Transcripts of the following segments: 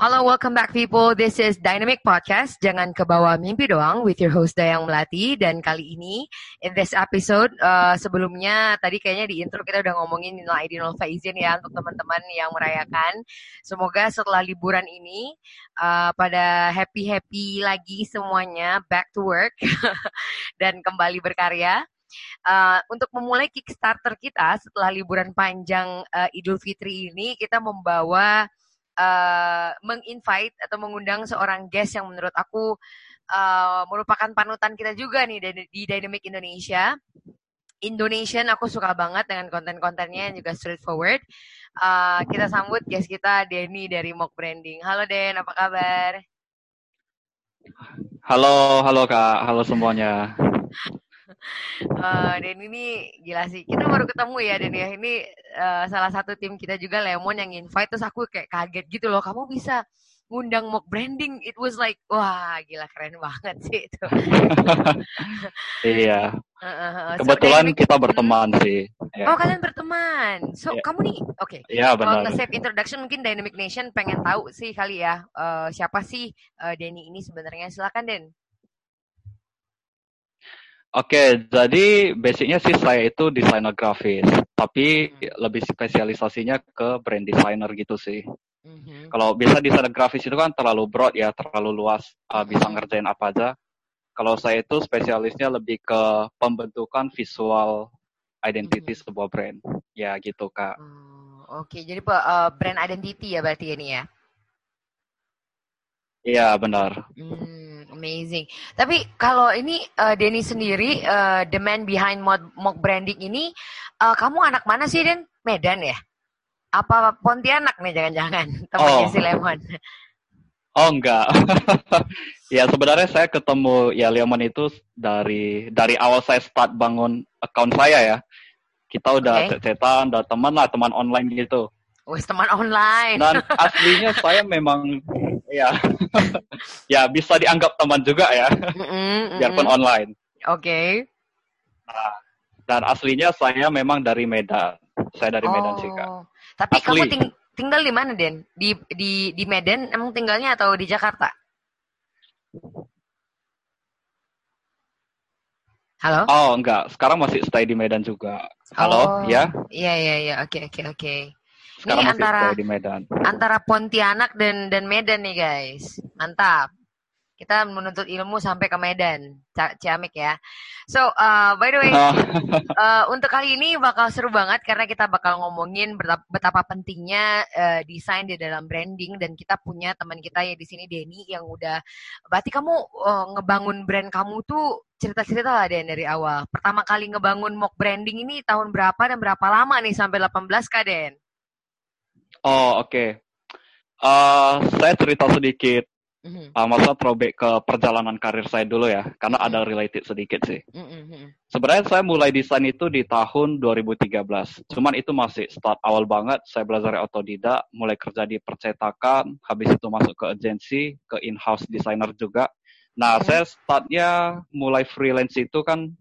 Hello, welcome back people. This is Dynamic Podcast. Jangan kebawa mimpi doang with your host Dayang Melati. Dan kali ini, in this episode, sebelumnya tadi kayaknya di intro kita udah ngomongin Nilai Idinul Faizin ya untuk teman-teman yang merayakan. Semoga setelah liburan ini pada happy-happy lagi semuanya, back to work dan kembali berkarya. Untuk memulai Kickstarter kita setelah liburan panjang Idul Fitri ini, kita membawa menginvite atau mengundang seorang guest yang menurut aku merupakan panutan kita juga nih di Dynamic Indonesia. Indonesian, aku suka banget dengan konten-kontennya yang juga straightforward. Kita sambut guest kita Deni dari Mock Branding. Halo Den, apa kabar? Halo Kak, halo semuanya. Deni ini gila sih. Kita baru ketemu ya Deni ya. Ini salah satu tim kita juga Lemon yang invite. Terus aku kayak kaget gitu loh, kamu bisa ngundang Mock Branding. It was like, wah gila keren banget sih itu. Iya. Kebetulan so, kita berteman sih. Oh kalian berteman. So yeah. Kamu nih, oke. Iya benar. Nge-save introduction mungkin Dynamic Nation pengen tahu sih kali ya, siapa sih Deni ini sebenarnya. Silakan Den. Oke, jadi basicnya sih saya itu desainer grafis, tapi lebih spesialisasinya ke brand designer gitu sih. Kalau biasa desainer grafis itu kan terlalu broad ya, terlalu luas, bisa ngerjain apa aja. Kalau saya itu spesialisnya lebih ke pembentukan visual identity sebuah brand, ya gitu Kak. Oke, jadi brand identity ya berarti ini ya? Iya benar. Amazing. Tapi kalau ini Deni sendiri, the man behind Mock Branding ini, kamu anak mana sih Den? Medan ya? Apa Pontianak nih jangan-jangan temannya si Lemon? Oh enggak. Ya sebenarnya saya ketemu ya Lemon itu dari awal saya start bangun account saya ya. Kita udah chat-chatan, udah teman online gitu. Wes teman online. Dan aslinya saya memang ya, ya bisa dianggap teman juga ya, biarpun online. Oke. Nah, dan aslinya saya memang dari Medan. Saya dari Medan sih Kak. Tapi asli. Kamu tinggal di mana Den? Di Medan emang tinggalnya atau di Jakarta? Halo? Oh enggak, sekarang masih stay di Medan juga. Halo, ya? Iya, oke. Sekarang ini antara di Medan. Antara Pontianak dan Medan nih guys, mantap. Kita menuntut ilmu sampai ke Medan, Ciamik ya. So by the way, untuk kali ini bakal seru banget karena kita bakal ngomongin betapa pentingnya desain di dalam branding, dan kita punya teman kita ya di sini Deni yang udah. Berarti kamu ngebangun brand kamu tuh cerita-cerita lah Den dari awal. Pertama kali ngebangun Mock Branding ini tahun berapa dan berapa lama nih sampai 18K Den? Oh oke. Saya cerita sedikit, maksudnya throwback ke perjalanan karir saya dulu ya, karena ada related sedikit sih. Sebenarnya saya mulai desain itu di tahun 2013. Cuman itu masih start awal banget. Saya belajar otodidak, mulai kerja di percetakan, habis itu masuk ke agensi, ke in-house designer juga. Nah saya startnya mulai freelance itu kan,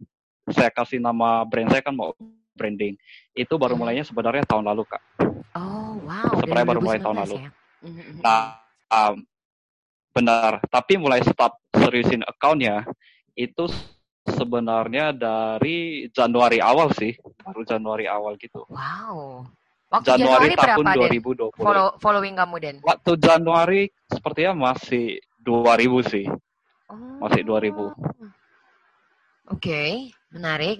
saya kasih nama brand saya kan Mock Branding. Itu baru mulainya sebenarnya tahun lalu Kak. Oh wow. Sebenarnya baru mulai tahun lalu. Ya? Nah, benar. Tapi mulai start seriusin account-nya itu sebenarnya dari Januari awal sih, baru Januari awal gitu. Wow. Waktu Januari tahun berapa, 2020. Following kamu Den? Waktu Januari sepertinya masih 2000 sih. Masih 2000. Okay, menarik.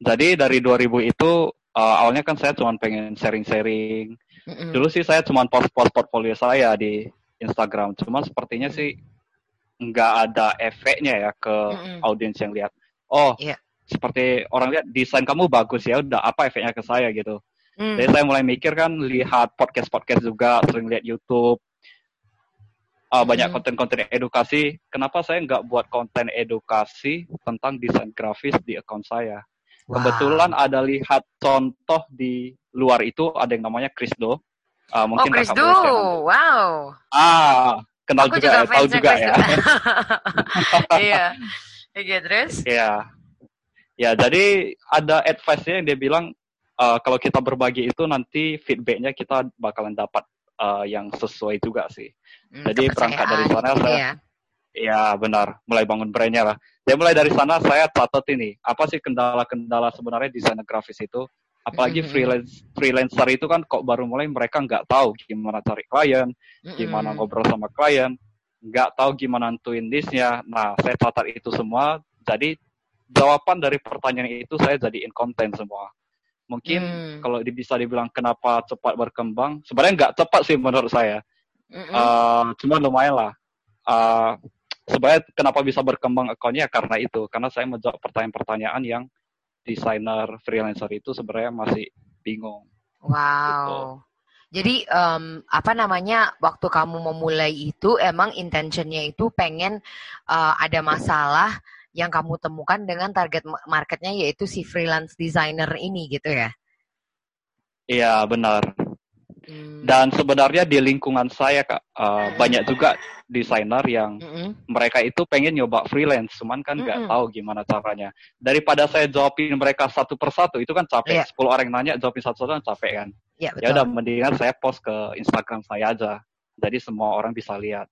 Jadi dari 2000 itu awalnya kan saya cuma pengen sharing-sharing. Dulu sih saya cuma post-post portfolio saya di Instagram. Cuma sepertinya sih nggak ada efeknya ya ke audiens yang lihat. Oh, seperti orang lihat desain kamu bagus ya, udah apa efeknya ke saya gitu. Jadi saya mulai mikir kan, lihat podcast-podcast juga, sering lihat YouTube. Banyak konten-konten edukasi. Kenapa saya nggak buat konten edukasi tentang desain grafis di akun saya? Wow. Kebetulan ada lihat contoh di luar itu, ada yang namanya Chris Do. Mungkin Chris Do, wow. Kenal juga, tahu juga ya. Iya. Oke, terus? Iya. Ya, jadi ada advice-nya yang dia bilang, kalau kita berbagi itu nanti feedback-nya kita bakalan dapat yang sesuai juga sih. Jadi berangkat dari sana saya, benar, mulai bangun brandnya lah. Jadi mulai dari sana saya catat ini, apa sih kendala-kendala sebenarnya desainer grafis itu, apalagi freelancer itu kan kok baru mulai, mereka nggak tahu gimana cari klien, gimana ngobrol sama klien, nggak tahu gimana nentuin listnya. Nah, saya catat itu semua, jadi jawaban dari pertanyaan itu saya jadiin konten semua. Mungkin kalau bisa dibilang kenapa cepat berkembang, sebenarnya nggak cepat sih menurut saya. Cuma lumayan lah. Sebenarnya kenapa bisa berkembang akunnya karena itu, karena saya menjawab pertanyaan-pertanyaan yang desainer freelancer itu sebenarnya masih bingung. Wow. Gitu. Jadi waktu kamu memulai itu emang intentionnya itu pengen ada masalah yang kamu temukan dengan target marketnya yaitu si freelance designer ini gitu ya? Iya benar. Dan sebenarnya di lingkungan saya Kak, banyak juga desainer yang mereka itu pengen nyoba freelance, cuman kan nggak tahu gimana caranya. Daripada saya jawabin mereka satu persatu, itu kan capek. 10 orang nanya, jawabin satu-satu capek kan. Ya udah, mendingan saya post ke Instagram saya aja. Jadi semua orang bisa lihat.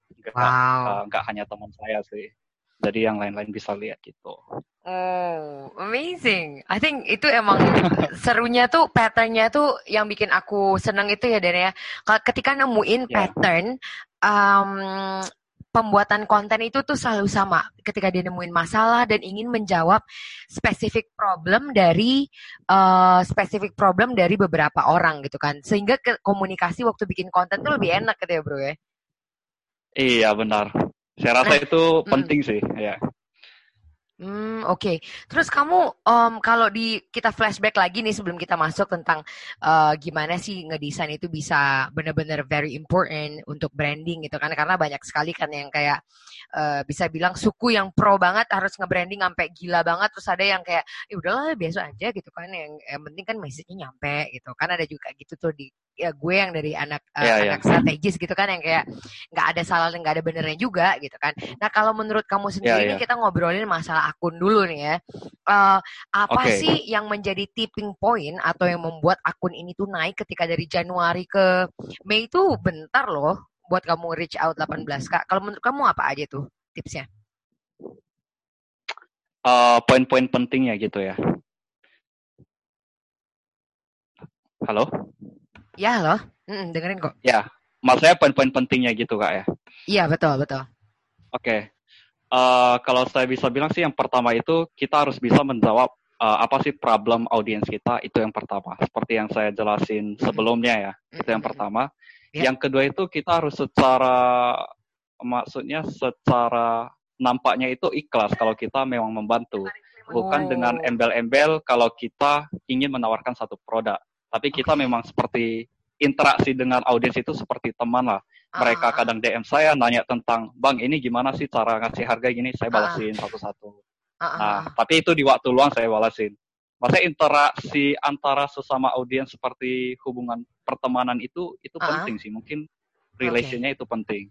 Nggak hanya teman saya sih. Jadi yang lain-lain bisa lihat gitu. Oh, amazing. I think itu emang serunya tuh, patternnya tuh yang bikin aku seneng itu ya Deni ya. Ketika nemuin pattern, pembuatan konten itu tuh selalu sama. Ketika dia nemuin masalah dan ingin menjawab spesifik problem dari beberapa orang gitu kan. Sehingga komunikasi waktu bikin konten tuh lebih enak gitu ya bro ya. Iya benar. Saya rasa itu penting sih, ya. Oke. Terus kamu kalau kita flashback lagi nih sebelum kita masuk tentang gimana sih ngedesain itu bisa benar-benar very important untuk branding gitu kan, karena banyak sekali kan yang kayak bisa bilang suku yang pro banget harus nge-branding sampai gila banget, terus ada yang kayak ya udahlah biasa aja gitu kan, yang penting kan message-nya nyampe gitu kan, ada juga gitu tuh di gue yang dari anak strategis gitu kan, yang kayak nggak ada salah dan nggak ada benernya juga gitu kan. Nah kalau menurut kamu sendiri ini kita ngobrolin masalah akun dulu nih ya, sih yang menjadi tipping point atau yang membuat akun ini tuh naik ketika dari Januari ke Mei itu bentar loh buat kamu reach out 18K. Kalau menurut kamu apa aja tuh tipsnya? Poin-poin pentingnya gitu ya. Halo? Ya loh, dengerin kok. Ya, maksudnya poin-poin pentingnya gitu Kak ya? Iya, betul. Oke. Kalau saya bisa bilang sih yang pertama itu kita harus bisa menjawab apa sih problem audiens kita, itu yang pertama. Seperti yang saya jelasin sebelumnya ya, itu yang pertama. Yang kedua itu kita harus secara nampaknya itu ikhlas kalau kita memang membantu. Bukan dengan embel-embel kalau kita ingin menawarkan satu produk. Tapi kita memang seperti interaksi dengan audiens itu seperti teman lah. Mereka kadang DM saya, nanya tentang, Bang ini gimana sih cara ngasih harga gini, saya balasin satu-satu. Nah, tapi itu di waktu luang saya balasin. Maksudnya interaksi antara sesama audiens seperti hubungan pertemanan itu penting sih. Mungkin relation-nya itu penting.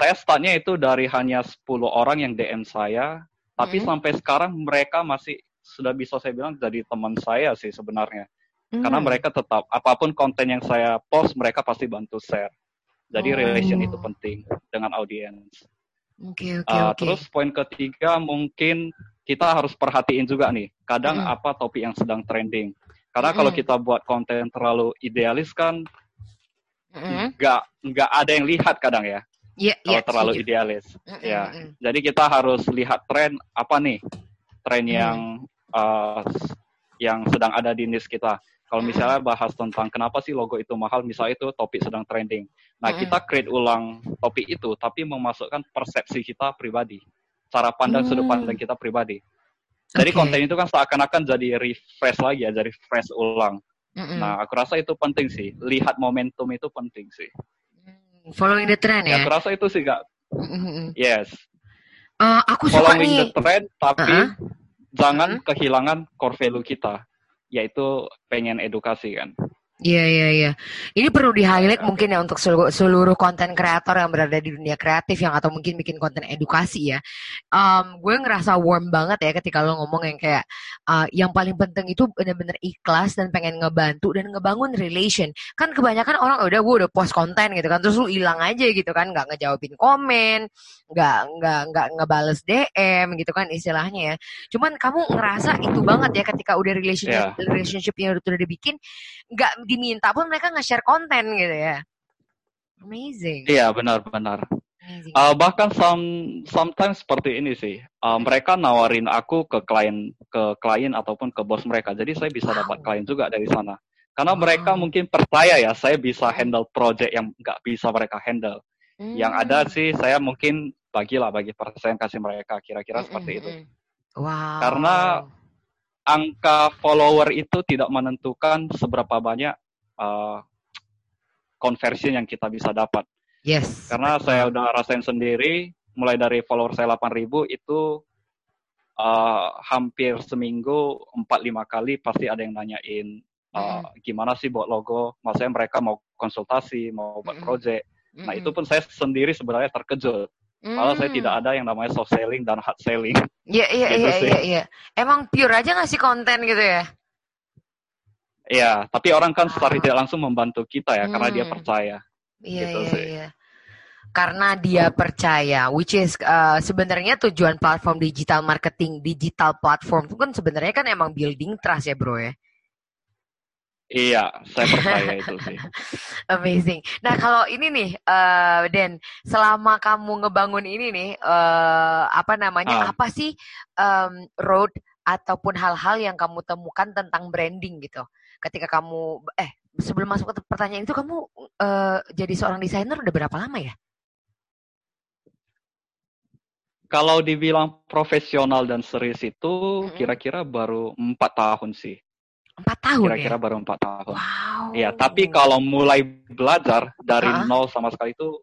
Saya startnya itu dari hanya 10 orang yang DM saya, tapi sampai sekarang mereka masih sudah bisa saya bilang jadi teman saya sih sebenarnya. Karena mereka tetap, apapun konten yang saya post, mereka pasti bantu share. Jadi relation itu penting dengan audience. Okay. Terus poin ketiga mungkin kita harus perhatiin juga nih. Kadang apa topik yang sedang trending. Karena kalau kita buat konten terlalu idealis kan, nggak ada yang lihat kadang ya. kalau terlalu idealis. Jadi kita harus lihat tren apa nih, tren yang sedang ada di niche kita. Kalau misalnya bahas tentang kenapa sih logo itu mahal, misalnya itu topik sedang trending. Nah, kita create ulang topik itu, tapi memasukkan persepsi kita pribadi. Cara pandang, sudut pandang kita pribadi. Jadi konten itu kan seakan-akan jadi refresh lagi ya, jadi refresh ulang. Nah, aku rasa itu penting sih. Lihat momentum itu penting sih. Following the trend ya? Aku rasa itu sih, Kak. Yes. Aku following the trend, tapi jangan kehilangan core value kita. Yaitu pengen edukasi kan. Iya. Ini perlu di-highlight mungkin ya untuk seluruh konten kreator yang berada di dunia kreatif yang atau mungkin bikin konten edukasi ya. Gue ngerasa warm banget ya ketika lo ngomong yang kayak yang paling penting itu benar-benar ikhlas dan pengen ngebantu dan ngebangun relation. Kan kebanyakan orang gue udah post konten gitu kan, terus lu hilang aja gitu kan, nggak ngejawabin komen, nggak ngebales DM gitu kan istilahnya ya. Cuman kamu ngerasa itu banget ya ketika udah relationship-nya udah dibikin, nggak diminta pun mereka nge-share konten gitu ya. Amazing. Iya, benar-benar. Bahkan sometimes seperti ini sih. Mereka nawarin aku ke klien ataupun ke bos mereka. Jadi saya bisa dapat klien juga dari sana. Karena mereka mungkin percaya ya saya bisa handle project yang nggak bisa mereka handle. Yang ada sih saya mungkin bagi persen kasih mereka kira-kira seperti itu. Wow. Karena angka follower itu tidak menentukan seberapa banyak conversion yang kita bisa dapat. Yes. Karena saya udah rasain sendiri, mulai dari follower saya 8.000 itu hampir seminggu 4-5 kali pasti ada yang nanyain gimana sih buat logo, maksudnya mereka mau konsultasi, mau buat project. Nah itu pun saya sendiri sebenarnya terkejut. Malah saya tidak ada yang namanya soft selling dan hard selling. Iya. Emang pure aja ngasih konten gitu ya? Iya, tapi orang kan secara tidak langsung membantu kita ya, karena dia percaya. Iya. Karena dia percaya, which is sebenarnya tujuan platform digital marketing, digital platform itu kan sebenarnya kan emang building trust ya bro ya? Iya, saya percaya itu sih. Amazing. Nah, kalau ini nih, Den, selama kamu ngebangun ini nih, apa sih road ataupun hal-hal yang kamu temukan tentang branding gitu? Ketika kamu, sebelum masuk ke pertanyaan itu, kamu jadi seorang desainer udah berapa lama ya? Kalau dibilang profesional dan serius itu, kira-kira baru 4 tahun sih. 4 tahun kira-kira ya? Baru 4 tahun. Wow. Ya, tapi kalau mulai belajar dari nol sama sekali itu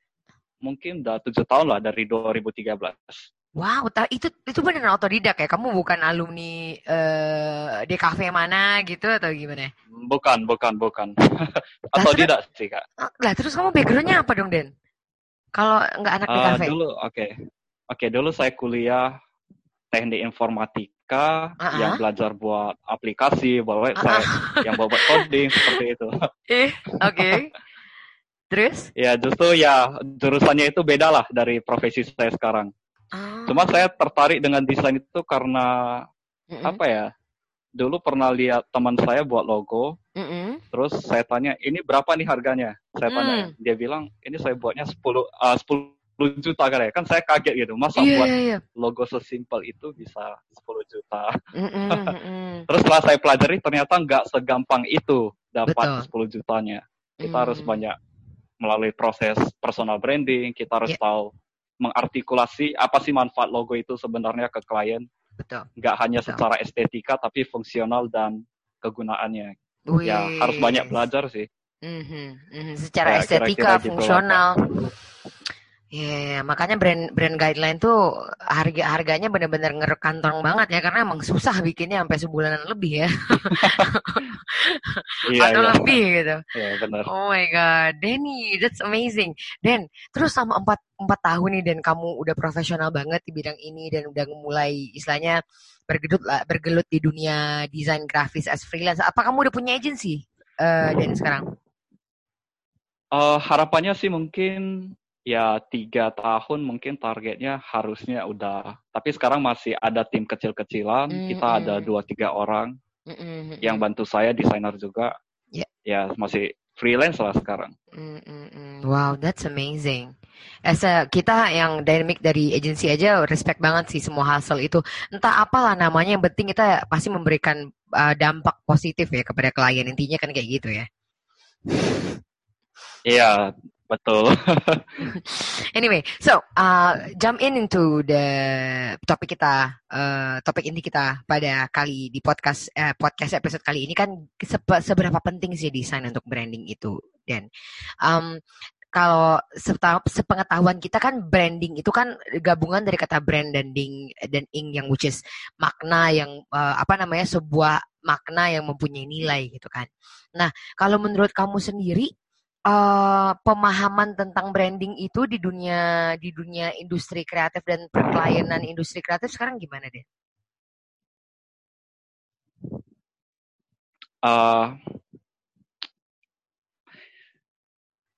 mungkin udah 7 tahun lah, dari 2013. Wow, itu benar otodidak ya? Kamu bukan alumni DKV mana gitu atau gimana? Bukan. Otodidak sih, Kak. Lah, terus kamu background-nya apa dong, Den? Kalau nggak anak DKV? Dulu saya kuliah Teknik Informatika yang belajar buat aplikasi, buat website, yang buat coding seperti itu. Terus? Ya justru ya jurusannya itu beda lah dari profesi saya sekarang. Cuma saya tertarik dengan desain itu karena apa ya? Dulu pernah lihat teman saya buat logo, terus saya tanya ini berapa nih harganya? Saya tanya, dia bilang ini saya buatnya 10 juta kan ya, kan saya kaget gitu, masa buat logo sesimpel itu bisa 10 juta. Terus setelah saya pelajari ternyata nggak segampang itu dapat. Betul. 10 jutanya. Kita harus banyak melalui proses personal branding, kita harus tahu mengartikulasi apa sih manfaat logo itu sebenarnya ke klien. Betul. Nggak hanya secara estetika tapi fungsional dan kegunaannya. Wih. Ya harus banyak belajar sih. Secara estetika, kira-kira fungsional. Gitu. Iya, makanya brand guideline tuh harganya benar-benar ngerek kantong banget ya, karena emang susah bikinnya sampai sebulanan lebih ya. Atau lebih gitu. Iya, benar. Oh my god, Deni, that's amazing. Den, terus sama 4 tahun nih Den, kamu udah profesional banget di bidang ini dan udah mulai istilahnya bergelut di dunia desain grafis as freelance. Apa kamu udah punya agency Den sekarang? Harapannya sih mungkin ya 3 tahun mungkin targetnya harusnya udah. Tapi sekarang masih ada tim kecil-kecilan. Kita ada 2-3 orang yang bantu saya, desainer juga. Ya masih freelance lah sekarang. Wow, that's amazing. Kita yang dynamic dari agensi aja respect banget sih semua hustle itu. Entah apalah namanya, yang penting kita pasti memberikan dampak positif ya kepada klien. Intinya kan kayak gitu ya. Iya, betul. Anyway, so jump into the topik kita, topik inti kita pada kali di podcast episode kali ini kan seberapa penting sih desain untuk branding itu. Dan kalau sepengetahuan kita kan branding itu kan gabungan dari kata brand dan ding dan ing, yang which is makna yang sebuah makna yang mempunyai nilai gitu kan. Nah, kalau menurut kamu sendiri pemahaman tentang branding itu di dunia industri kreatif dan perkelayanan industri kreatif sekarang gimana deh?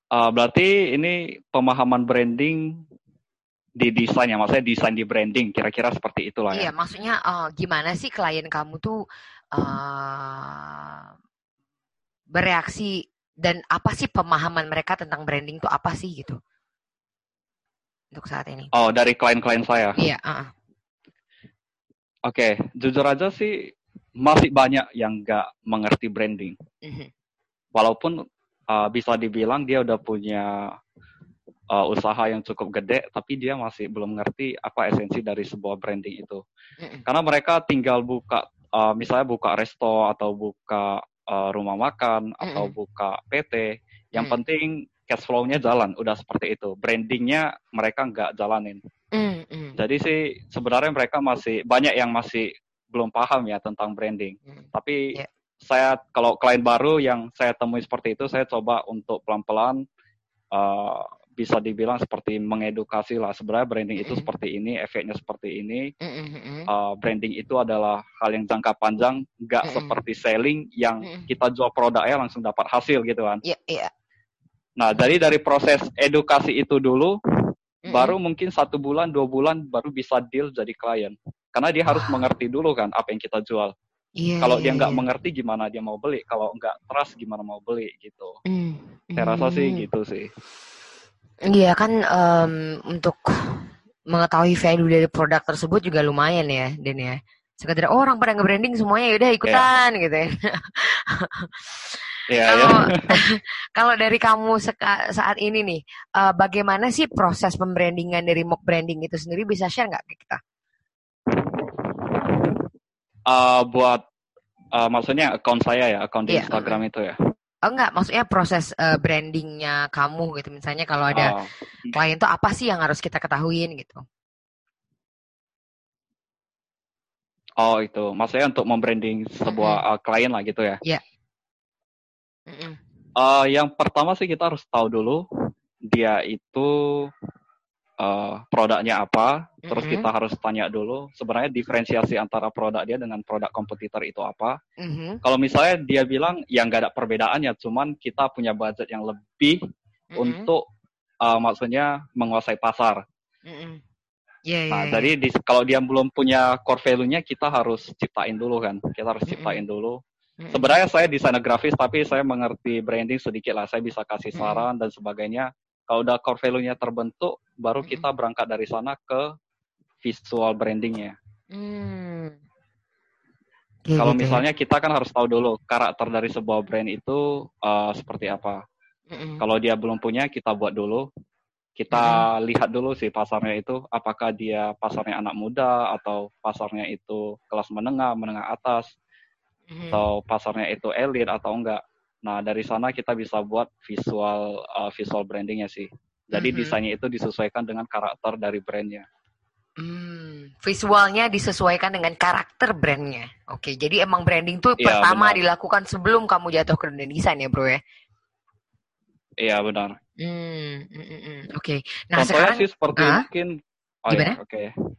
Berarti ini pemahaman branding di desain ya, maksudnya desain di branding kira-kira seperti itulah ya. Iya, maksudnya gimana sih klien kamu tuh bereaksi? Dan apa sih pemahaman mereka tentang branding itu apa sih gitu? Untuk saat ini. Oh, dari klien-klien saya? Iya. Oke, jujur aja sih masih banyak yang nggak mengerti branding. Mm-hmm. Walaupun bisa dibilang dia udah punya usaha yang cukup gede, tapi dia masih belum ngerti apa esensi dari sebuah branding itu. Mm-hmm. Karena mereka tinggal buka, misalnya buka resto atau buka rumah makan atau buka PT, yang penting cash flow-nya jalan, udah seperti itu. Branding-nya mereka nggak jalanin. Jadi sih sebenarnya mereka masih banyak yang masih belum paham ya tentang branding. Tapi saya kalau klien baru yang saya temui seperti itu, saya coba untuk pelan-pelan bisa dibilang seperti mengedukasi lah. Sebenarnya branding itu seperti ini, efeknya seperti ini. Branding itu adalah hal yang jangka panjang, nggak seperti selling yang kita jual produknya langsung dapat hasil gitu kan. Iya. Nah, jadi dari proses edukasi itu dulu, baru mungkin 1 bulan, 2 bulan baru bisa deal jadi klien. Karena dia harus mengerti dulu kan apa yang kita jual. Kalau dia nggak mengerti gimana dia mau beli, kalau nggak trust gimana mau beli gitu. Saya rasa sih gitu sih. Iya kan, untuk mengetahui value dari produk tersebut juga lumayan ya, Den ya. Sekedar orang pada nge-branding semuanya yaudah ikutan gitu ya. Kalau dari kamu saat ini nih, bagaimana sih proses pembrandingan dari Mock Branding itu sendiri, bisa share nggak ke kita? Maksudnya account saya ya, account di Instagram itu ya? Oh enggak, maksudnya proses brandingnya kamu gitu. Misalnya kalau ada klien tuh apa sih yang harus kita ketahuin gitu? Oh itu, maksudnya untuk membranding sebuah klien lah gitu ya? Iya. Yang pertama sih kita harus tahu dulu dia itu produknya apa. Terus kita harus tanya dulu sebenarnya diferensiasi antara produk dia dengan produk kompetitor itu apa. Kalau misalnya dia bilang ya nggak ada perbedaannya, cuman kita punya budget yang lebih untuk maksudnya menguasai pasar. Jadi kalau dia belum punya core value-nya, kita harus ciptain dulu kan. Kita harus ciptain dulu. Sebenarnya saya desainer grafis, tapi saya mengerti branding sedikit lah. Saya bisa kasih saran dan sebagainya. Kalau udah core value-nya terbentuk, baru kita berangkat dari sana ke visual branding-nya. Kalau misalnya kita kan harus tahu dulu karakter dari sebuah brand itu seperti apa. Kalau dia belum punya, kita buat dulu. Kita lihat dulu sih pasarnya itu, apakah dia pasarnya anak muda, atau pasarnya itu kelas menengah, menengah atas, atau pasarnya itu elit atau enggak. Nah, dari sana kita bisa buat visual branding-nya sih. Jadi desainnya itu disesuaikan dengan karakter dari brand-nya. Visualnya disesuaikan dengan karakter brand-nya. Oke, jadi emang branding tuh pertama dilakukan sebelum kamu jatuh ke dunia desain ya, Bro ya? Iya, benar. Oke. Nah, contohnya sekarang sih seperti mungkin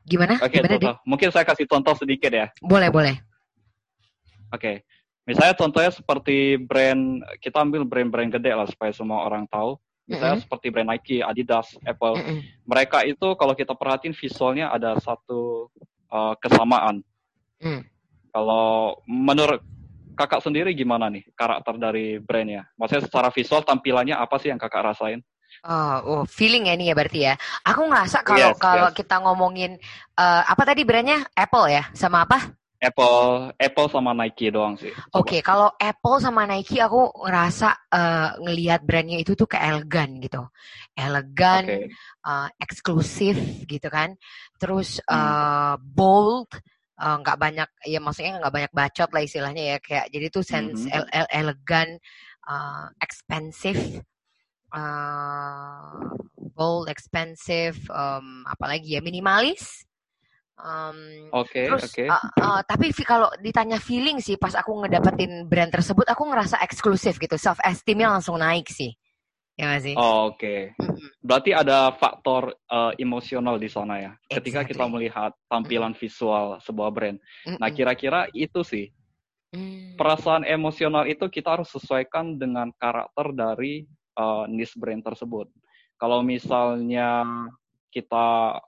gimana? Gimana? Mungkin saya kasih contoh sedikit ya. Boleh. Oke. Misalnya contohnya seperti brand, kita ambil brand-brand gede lah supaya semua orang tahu. Misalnya seperti brand Nike, Adidas, Apple. Mereka itu kalau kita perhatiin visualnya ada satu kesamaan. Kalau menurut kakak sendiri gimana nih karakter dari brandnya? Maksudnya secara visual tampilannya apa sih yang kakak rasain? Oh, feeling ya ini ya berarti ya. Aku ngerasa kalau kita ngomongin apa tadi brandnya Apple ya sama apa? Apple sama Nike doang sih. Oke, kalau Apple sama Nike aku ngerasa ngelihat brandnya itu tuh elegan gitu, eksklusif gitu kan. Terus bold, nggak banyak, ya maksudnya nggak banyak bacot lah istilahnya ya kayak. Jadi tuh sense elegan, expensive. Bold, expensive, apalagi ya minimalis. Terus, tapi kalau ditanya feeling sih pas aku ngedapetin brand tersebut, aku ngerasa eksklusif gitu, self esteemnya langsung naik sih, ya nggak sih? Oh, oke. Berarti ada faktor emosional di sana ya. Exactly. Ketika kita melihat tampilan visual sebuah brand. Nah, kira-kira itu sih. Perasaan emosional itu kita harus sesuaikan dengan karakter dari niche brand tersebut. Kalau misalnya kita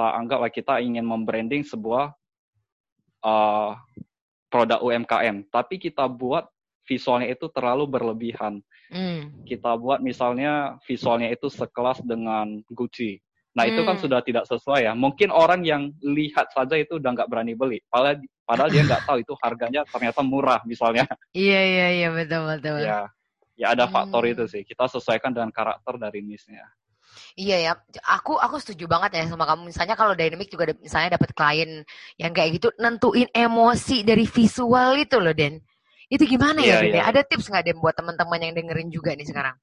anggaplah kita ingin membranding sebuah produk UMKM, tapi kita buat visualnya itu terlalu berlebihan. Kita buat misalnya visualnya itu sekelas dengan Gucci. Nah itu kan sudah tidak sesuai ya. Mungkin orang yang lihat saja itu udah nggak berani beli. Padahal dia nggak tahu itu harganya ternyata murah misalnya. Iya betul. Ya ada faktor itu sih. Kita sesuaikan dengan karakter dari niche-nya. Iya ya, aku setuju banget ya sama kamu. Misalnya kalau Dynamic juga misalnya dapat klien yang kayak gitu, nentuin emosi dari visual itu loh, Den. Itu gimana Den? Ada tips nggak, Den, buat teman-teman yang dengerin juga nih sekarang?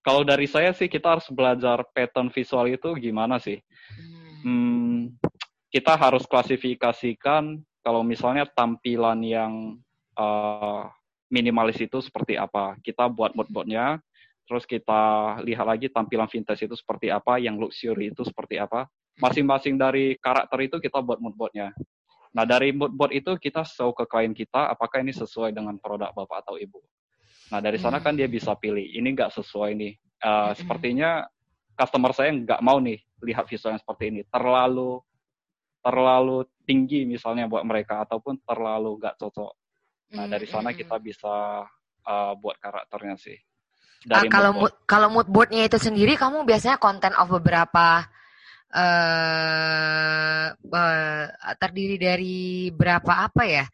Kalau dari saya sih kita harus belajar pattern visual itu gimana sih. Kita harus klasifikasikan kalau misalnya tampilan yang minimalis itu seperti apa. Kita buat mood-moodnya, terus kita lihat lagi tampilan vintage itu seperti apa, yang luxury itu seperti apa. Masing-masing dari karakter itu kita buat mood-moodnya. Nah, dari mood-mood itu kita show ke klien kita, apakah ini sesuai dengan produk Bapak atau Ibu. Nah, dari sana kan dia bisa pilih, ini nggak sesuai nih. Sepertinya customer saya nggak mau nih lihat visualnya seperti ini. Terlalu tinggi misalnya buat mereka, ataupun terlalu nggak cocok. Nah, dari sana kita bisa buat karakternya sih. Dari kalau mood board-nya itu sendiri, kamu biasanya konten of beberapa, terdiri dari berapa apa ya?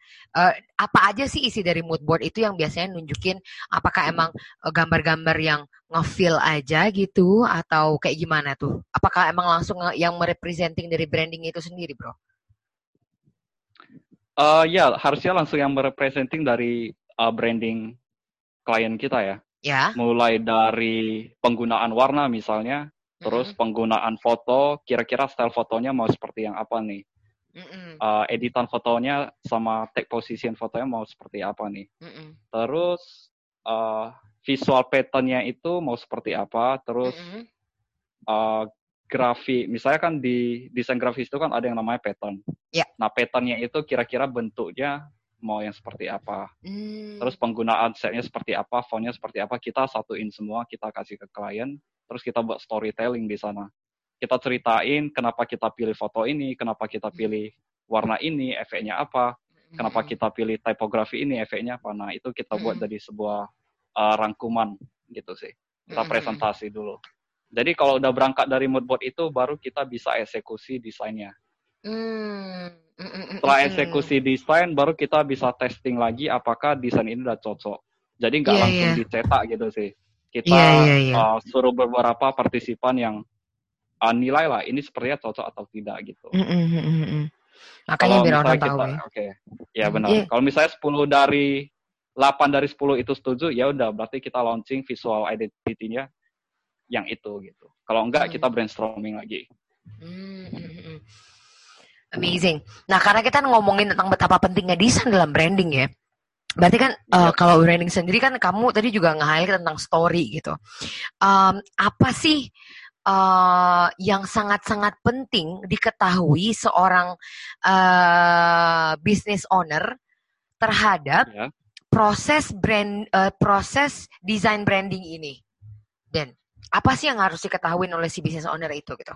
Apa aja sih isi dari mood board itu yang biasanya nunjukin apakah emang gambar-gambar yang nge-feel aja gitu, atau kayak gimana tuh? Apakah emang langsung yang merepresenting dari branding itu sendiri, bro? Harusnya langsung yang merepresenting dari branding klien kita ya. Yeah. Mulai dari penggunaan warna misalnya, terus penggunaan foto, kira-kira style fotonya mau seperti yang apa nih? Editan fotonya sama take position fotonya mau seperti apa nih? Terus visual patternnya itu mau seperti apa? Terus grafik, misalnya kan di desain grafis itu kan ada yang namanya pattern. Yeah. Nah, patternnya itu kira-kira bentuknya mau yang seperti apa. Terus penggunaan setnya seperti apa, fontnya seperti apa, kita satuin semua, kita kasih ke klien, terus kita buat storytelling di sana. Kita ceritain kenapa kita pilih foto ini, kenapa kita pilih warna ini, efeknya apa, kenapa kita pilih tipografi ini, efeknya apa. Nah, itu kita buat dari sebuah rangkuman gitu sih. Kita presentasi dulu. Jadi kalau udah berangkat dari mood board itu, baru kita bisa eksekusi desainnya. Setelah eksekusi desain, baru kita bisa testing lagi apakah desain ini udah cocok. Jadi nggak langsung dicetak gitu sih. Kita suruh beberapa partisipan yang nilai lah, ini sepertinya cocok atau tidak gitu. Makanya biar orang tahu ya. Ya benar. Kalau misalnya 10 dari 8 dari 10 itu setuju, ya udah berarti kita launching visual identity-nya yang itu gitu. Kalau enggak kita brainstorming lagi. Amazing. Nah, karena kita ngomongin tentang betapa pentingnya desain dalam branding ya. Berarti kan kalau branding sendiri kan kamu tadi juga nge-highlight tentang story gitu. Apa sih yang sangat-sangat penting diketahui seorang business owner terhadap proses desain branding ini? Dan apa sih yang harus diketahui oleh si business owner itu gitu?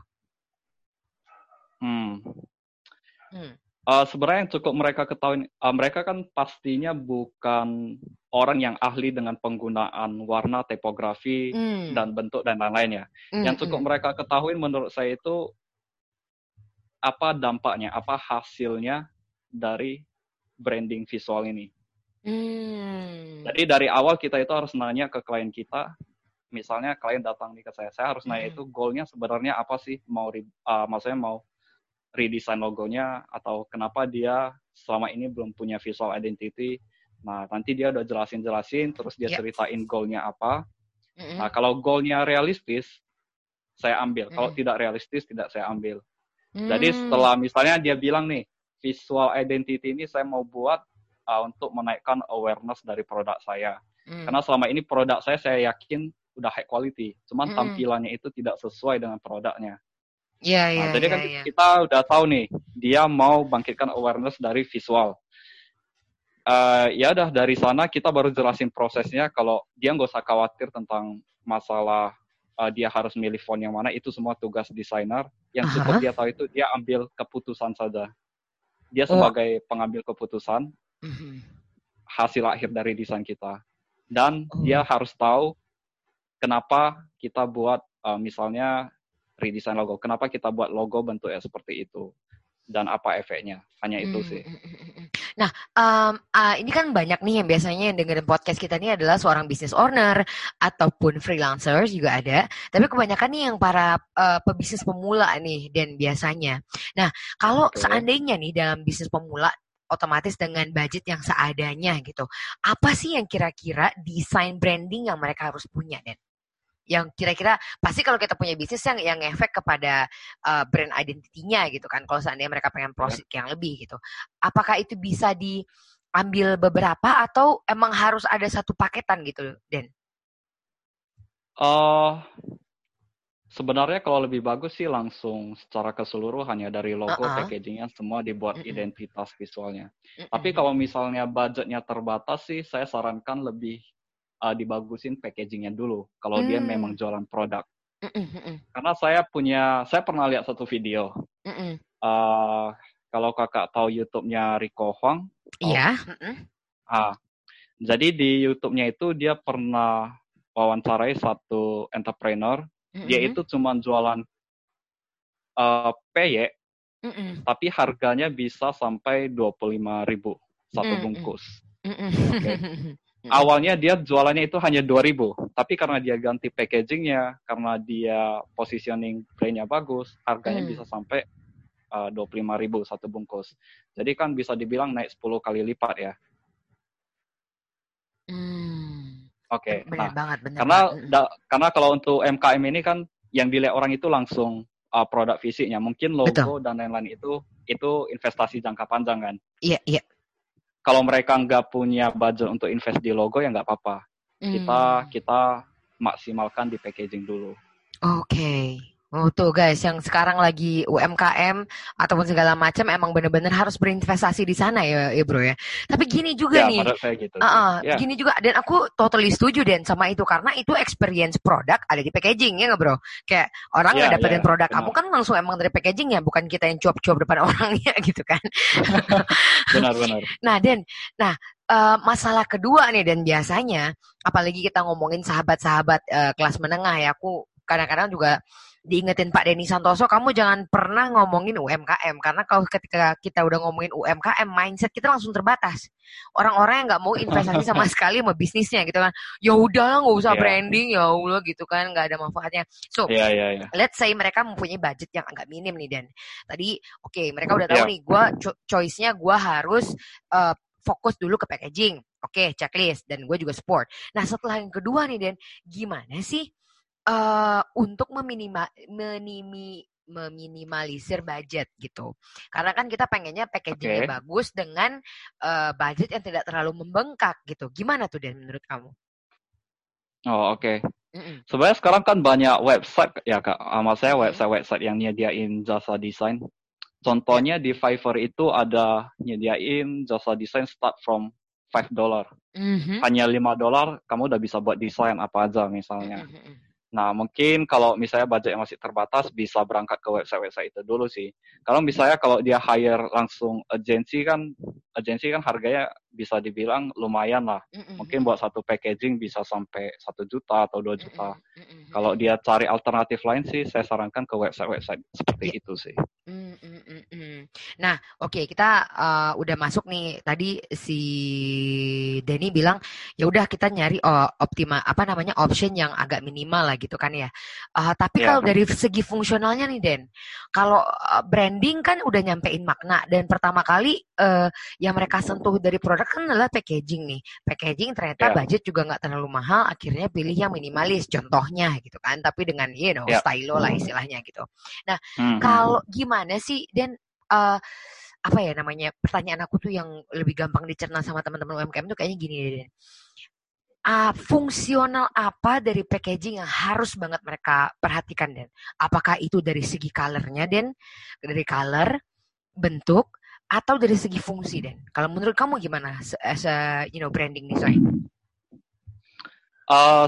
Sebenarnya yang cukup mereka ketahui, mereka kan pastinya bukan orang yang ahli dengan penggunaan warna, tipografi, dan bentuk, dan lain-lain ya. Yang cukup mereka ketahui menurut saya itu apa dampaknya, apa hasilnya dari branding visual ini. Jadi dari awal kita itu harus nanya ke klien kita, misalnya klien datang nih ke saya harus nanya itu goalnya sebenarnya apa sih, maksudnya mau redesign logonya atau kenapa dia selama ini belum punya visual identity. Nah nanti dia udah jelasin terus dia ceritain goalnya apa. Nah kalau goalnya realistis saya ambil, kalau tidak realistis tidak saya ambil. Jadi setelah misalnya dia bilang nih visual identity ini saya mau buat untuk menaikkan awareness dari produk saya. Karena selama ini produk saya yakin udah high quality. Cuman tampilannya itu tidak sesuai dengan produknya. Jadi kita udah tahu nih, dia mau bangkitkan awareness dari visual. Dari sana kita baru jelasin prosesnya. Kalau dia nggak usah khawatir tentang masalah dia harus milih font yang mana, itu semua tugas desainer. Yang cukup dia tahu itu dia ambil keputusan saja. Dia sebagai pengambil keputusan. Hasil akhir dari desain kita. Dan dia harus tahu kenapa kita buat misalnya redesign logo, kenapa kita buat logo bentuknya seperti itu dan apa efeknya. Hanya itu sih. Nah, ini kan banyak nih yang biasanya yang dengerin podcast kita ini adalah seorang business owner ataupun freelancer juga ada. Tapi kebanyakan nih yang para pebisnis pemula nih dan biasanya. Nah, kalau seandainya nih dalam bisnis pemula otomatis dengan budget yang seadanya gitu. Apa sih yang kira-kira desain branding yang mereka harus punya, Den? Yang kira-kira pasti kalau kita punya bisnis yang efek kepada brand identity-nya gitu kan. Kalau seandainya mereka pengen profit yang lebih gitu. Apakah itu bisa diambil beberapa atau emang harus ada satu paketan gitu, Den? Sebenarnya kalau lebih bagus sih langsung secara keseluruhannya dari logo, packagingnya semua dibuat identitas visualnya. Tapi kalau misalnya budgetnya terbatas sih, saya sarankan lebih dibagusin packagingnya dulu. Kalau dia memang jualan produk. Karena saya pernah lihat satu video. Kalau kakak tahu YouTube-nya Rico Huang. Iya. Jadi di YouTube-nya itu dia pernah wawancarai satu entrepreneur. Dia itu cuma jualan peyek, tapi harganya bisa sampai 25.000 satu bungkus. Awalnya dia jualannya itu hanya 2.000, tapi karena dia ganti packagingnya, karena dia positioning brandnya bagus, harganya bisa sampai 25.000 satu bungkus. Jadi kan bisa dibilang naik 10 kali lipat ya. Karena kalau untuk MKM ini kan yang dilihat orang itu langsung produk fisiknya, mungkin logo dan lain-lain itu investasi jangka panjang kan. Iya. Kalau mereka nggak punya budget untuk invest di logo ya nggak apa-apa. Kita maksimalkan di packaging dulu. Tuh guys, yang sekarang lagi UMKM ataupun segala macam emang benar-benar harus berinvestasi di sana ya bro ya. Tapi gini juga nih, gitu. Gini juga, dan aku totally setuju Den sama itu karena itu experience produk ada di packaging ya nggak bro? Kayak orang ngedapetin produk kamu kan langsung emang dari packaging ya, bukan kita yang cuap-cuap depan orangnya gitu kan? Benar-benar. Nah Den, masalah kedua nih Den biasanya, apalagi kita ngomongin sahabat-sahabat kelas menengah ya, aku kadang-kadang juga diingetin Pak Deni Santoso, kamu jangan pernah ngomongin UMKM karena kalau ketika kita udah ngomongin UMKM mindset kita langsung terbatas. Orang-orang yang nggak mau investasi sama sekali sama bisnisnya gitu kan. Ya udah nggak usah branding ya Allah gitu kan, nggak ada manfaatnya. So let's say mereka mempunyai budget yang agak minim nih Dan. Tadi mereka udah tahu nih gue choice-nya gue harus fokus dulu ke packaging. Checklist dan gue juga support. Nah setelah yang kedua nih Dan, gimana sih untuk meminimalisir budget gitu. Karena kan kita pengennya packagingnya bagus dengan budget yang tidak terlalu membengkak gitu. Gimana tuh Dan menurut kamu? Sebenarnya sekarang kan banyak website ya Kak. Maksudnya website-website yang nyediain jasa desain. Contohnya di Fiverr itu ada nyediain jasa desain start from $5. Hanya $5 kamu udah bisa buat desain apa aja misalnya. Nah, mungkin kalau misalnya budget yang masih terbatas bisa berangkat ke website-website itu dulu sih. Kalau misalnya kalau dia hire langsung agensi kan harganya bisa dibilang lumayan lah. Mungkin buat satu packaging bisa sampai 1 juta atau 2 juta. Kalau dia cari alternatif lain sih, saya sarankan ke website-website seperti itu sih. Nah, oke, kita udah masuk nih. Tadi si Deni bilang ya udah kita nyari option yang agak minimal lah gitu kan ya. Tapi kalau dari segi fungsionalnya nih Den, kalau branding kan udah nyampein makna, dan pertama kali yang mereka sentuh dari produk kan adalah packaging nih. Packaging ternyata budget juga nggak terlalu mahal, akhirnya pilih yang minimalis contohnya gitu kan. Tapi dengan stylo lah istilahnya gitu. Nah, kalau gimana sih Den? Pertanyaan aku tuh yang lebih gampang dicerna sama teman-teman UMKM tuh kayaknya gini deh. Fungsional apa dari packaging yang harus banget mereka perhatikan, Den? Apakah itu dari segi colornya, Den? Dari color, bentuk, atau dari segi fungsi, Den? Kalau menurut kamu gimana as a, branding design?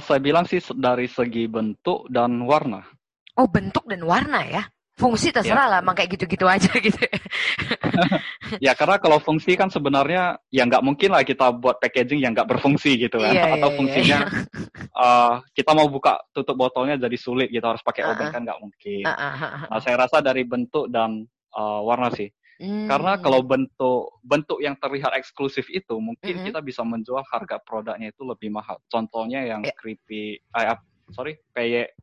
Saya bilang sih dari segi bentuk dan warna. Oh, bentuk dan warna ya? Fungsi terserah lah, emang kayak gitu-gitu aja gitu. Ya, karena kalau fungsi kan sebenarnya ya nggak mungkin lah kita buat packaging yang nggak berfungsi gitu kan. Atau fungsinya kita mau buka tutup botolnya jadi sulit gitu, harus pakai obeng kan nggak mungkin. Nah, saya rasa dari bentuk dan warna sih. Karena kalau bentuk yang terlihat eksklusif itu mungkin kita bisa menjual harga produknya itu lebih mahal. Contohnya yang peyek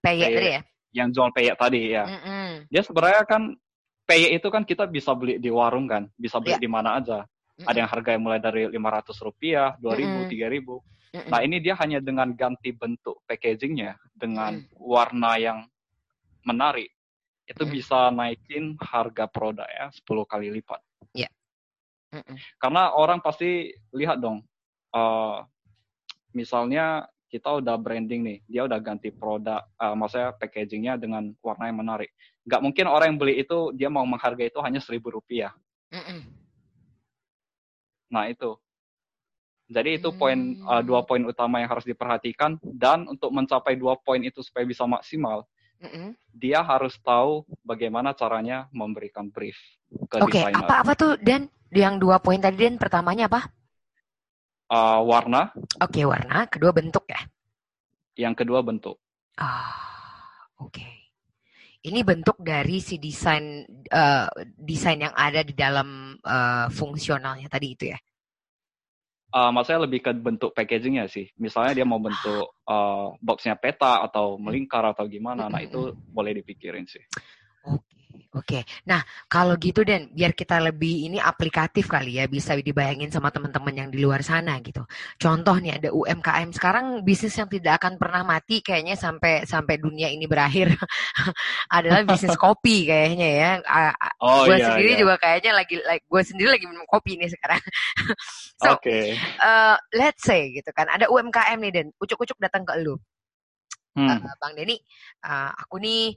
tadi ya? Yang jual peyek tadi ya. Dia sebenarnya kan peyek itu kan kita bisa beli di warung kan, bisa beli di mana aja. Ada yang harganya mulai dari Rp500, 2.000, 3.000. Nah, ini dia hanya dengan ganti bentuk packagingnya dengan warna yang menarik, itu bisa naikin harga produknya 10 kali lipat. Yeah. Karena orang pasti lihat dong, misalnya kita udah branding nih, dia udah ganti produk, maksudnya packagingnya dengan warna yang menarik. Nggak mungkin orang yang beli itu, dia mau menghargai itu hanya Rp1.000. Nah, itu. Jadi itu dua poin utama yang harus diperhatikan. Dan untuk mencapai dua poin itu supaya bisa maksimal, dia harus tahu bagaimana caranya memberikan brief ke desainer. Oke, apa tuh Den? Yang dua poin tadi Den, pertamanya apa? Warna. Oke, warna. Kedua bentuk ya? Yang kedua bentuk. Oke. Ini bentuk dari si desain yang ada di dalam fungsionalnya tadi itu ya? Maksudnya lebih ke bentuk packagingnya sih. Misalnya dia mau bentuk boxnya peta atau melingkar atau gimana. Nah, itu boleh dipikirin sih. Oke. Nah, kalau gitu Den, biar kita lebih ini aplikatif kali ya, bisa dibayangin sama teman-teman yang di luar sana gitu. Contoh nih, ada UMKM sekarang, bisnis yang tidak akan pernah mati kayaknya sampai dunia ini berakhir adalah bisnis kopi kayaknya ya. Juga kayaknya gue sendiri lagi minum kopi nih sekarang. So, let's say gitu kan, ada UMKM nih Den, ucuk-ucuk datang ke elu. Bang Deni, aku nih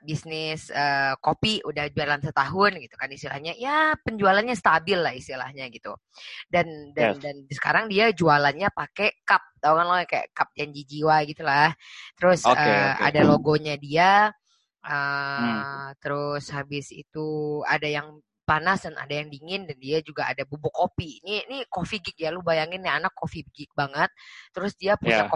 bisnis kopi udah jualan setahun gitu kan istilahnya, ya penjualannya stabil lah istilahnya gitu, dan sekarang dia jualannya pakai cup, tau kan lo kayak cup Janji Jiwa gitulah, terus ada logonya dia, terus habis itu ada yang panas dan ada yang dingin, dan dia juga ada bubuk kopi, ini coffee geek ya, lu bayangin nih anak coffee geek banget, terus dia punya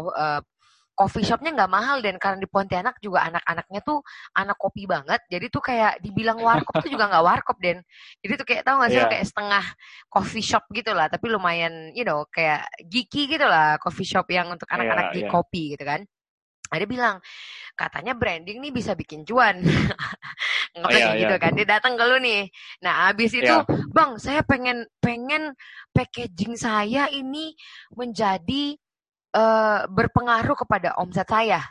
coffee shopnya nggak mahal, dan karena di Pontianak juga anak-anaknya tuh anak kopi banget, jadi tuh kayak dibilang warkop tuh juga nggak warkop Den, jadi tuh kayak tau nggak sih kayak setengah coffee shop gitulah, tapi lumayan kayak geeky gitulah, coffee shop yang untuk anak-anak di kopi gitu kan. Ada bilang katanya branding nih bisa bikin cuan. Nggak kan, dia datang ke lu nih. Nah, abis itu, Bang, saya pengen packaging saya ini menjadi berpengaruh kepada omset saya.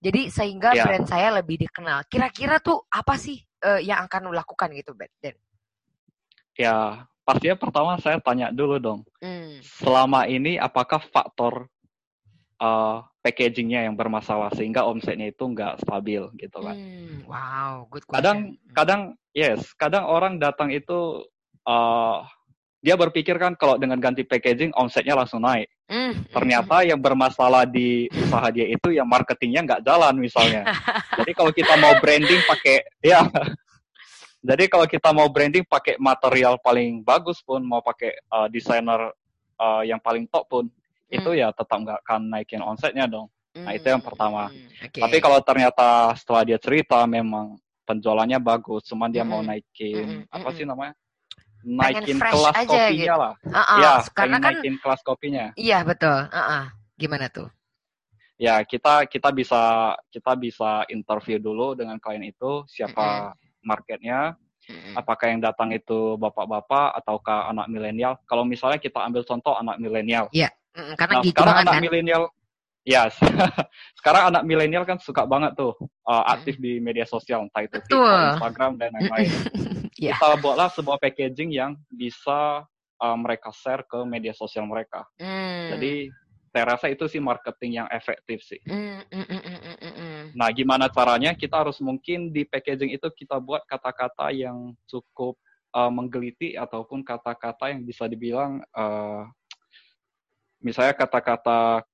Jadi sehingga brand saya lebih dikenal. Kira-kira tuh apa sih yang akan lu lakukan gitu, Den? Ya, pastinya pertama saya tanya dulu dong. Selama ini apakah faktor packagingnya yang bermasalah sehingga omsetnya itu nggak stabil gitu kan? Wow, good question. Kadang orang datang itu dia berpikir kan kalau dengan ganti packaging omsetnya langsung naik. Ternyata yang bermasalah di usaha dia itu yang marketingnya nggak jalan misalnya. Jadi kalau kita mau branding pakai ya. Jadi kalau kita mau branding pakai material paling bagus pun, mau pakai desainer yang paling top pun, itu ya tetap nggak akan naikin omsetnya dong. Nah itu yang pertama. Okay. Tapi kalau ternyata setelah dia cerita memang penjualannya bagus, cuman dia mau naikin apa sih namanya? Naikin kelas kopinya gitu. Ya, karena kan naikin kelas kopinya. Iya betul. Gimana tuh? Ya kita bisa interview dulu dengan klien itu siapa marketnya. Apakah yang datang itu bapak-bapak ataukah anak milenial? Kalau misalnya kita ambil contoh anak milenial. Iya. Karena nah, sekarang anak kan? Milenial. Yes. Sekarang anak milenial kan suka banget tuh aktif di media sosial, entah itu TikTok, Instagram dan lain-lain. Yeah. Kita buatlah sebuah packaging yang bisa mereka share ke media sosial mereka. Jadi saya rasa itu sih marketing yang efektif sih. Nah gimana caranya? Kita harus mungkin di packaging itu kita buat kata-kata yang cukup menggeliti ataupun kata-kata yang bisa dibilang misalnya kata-kata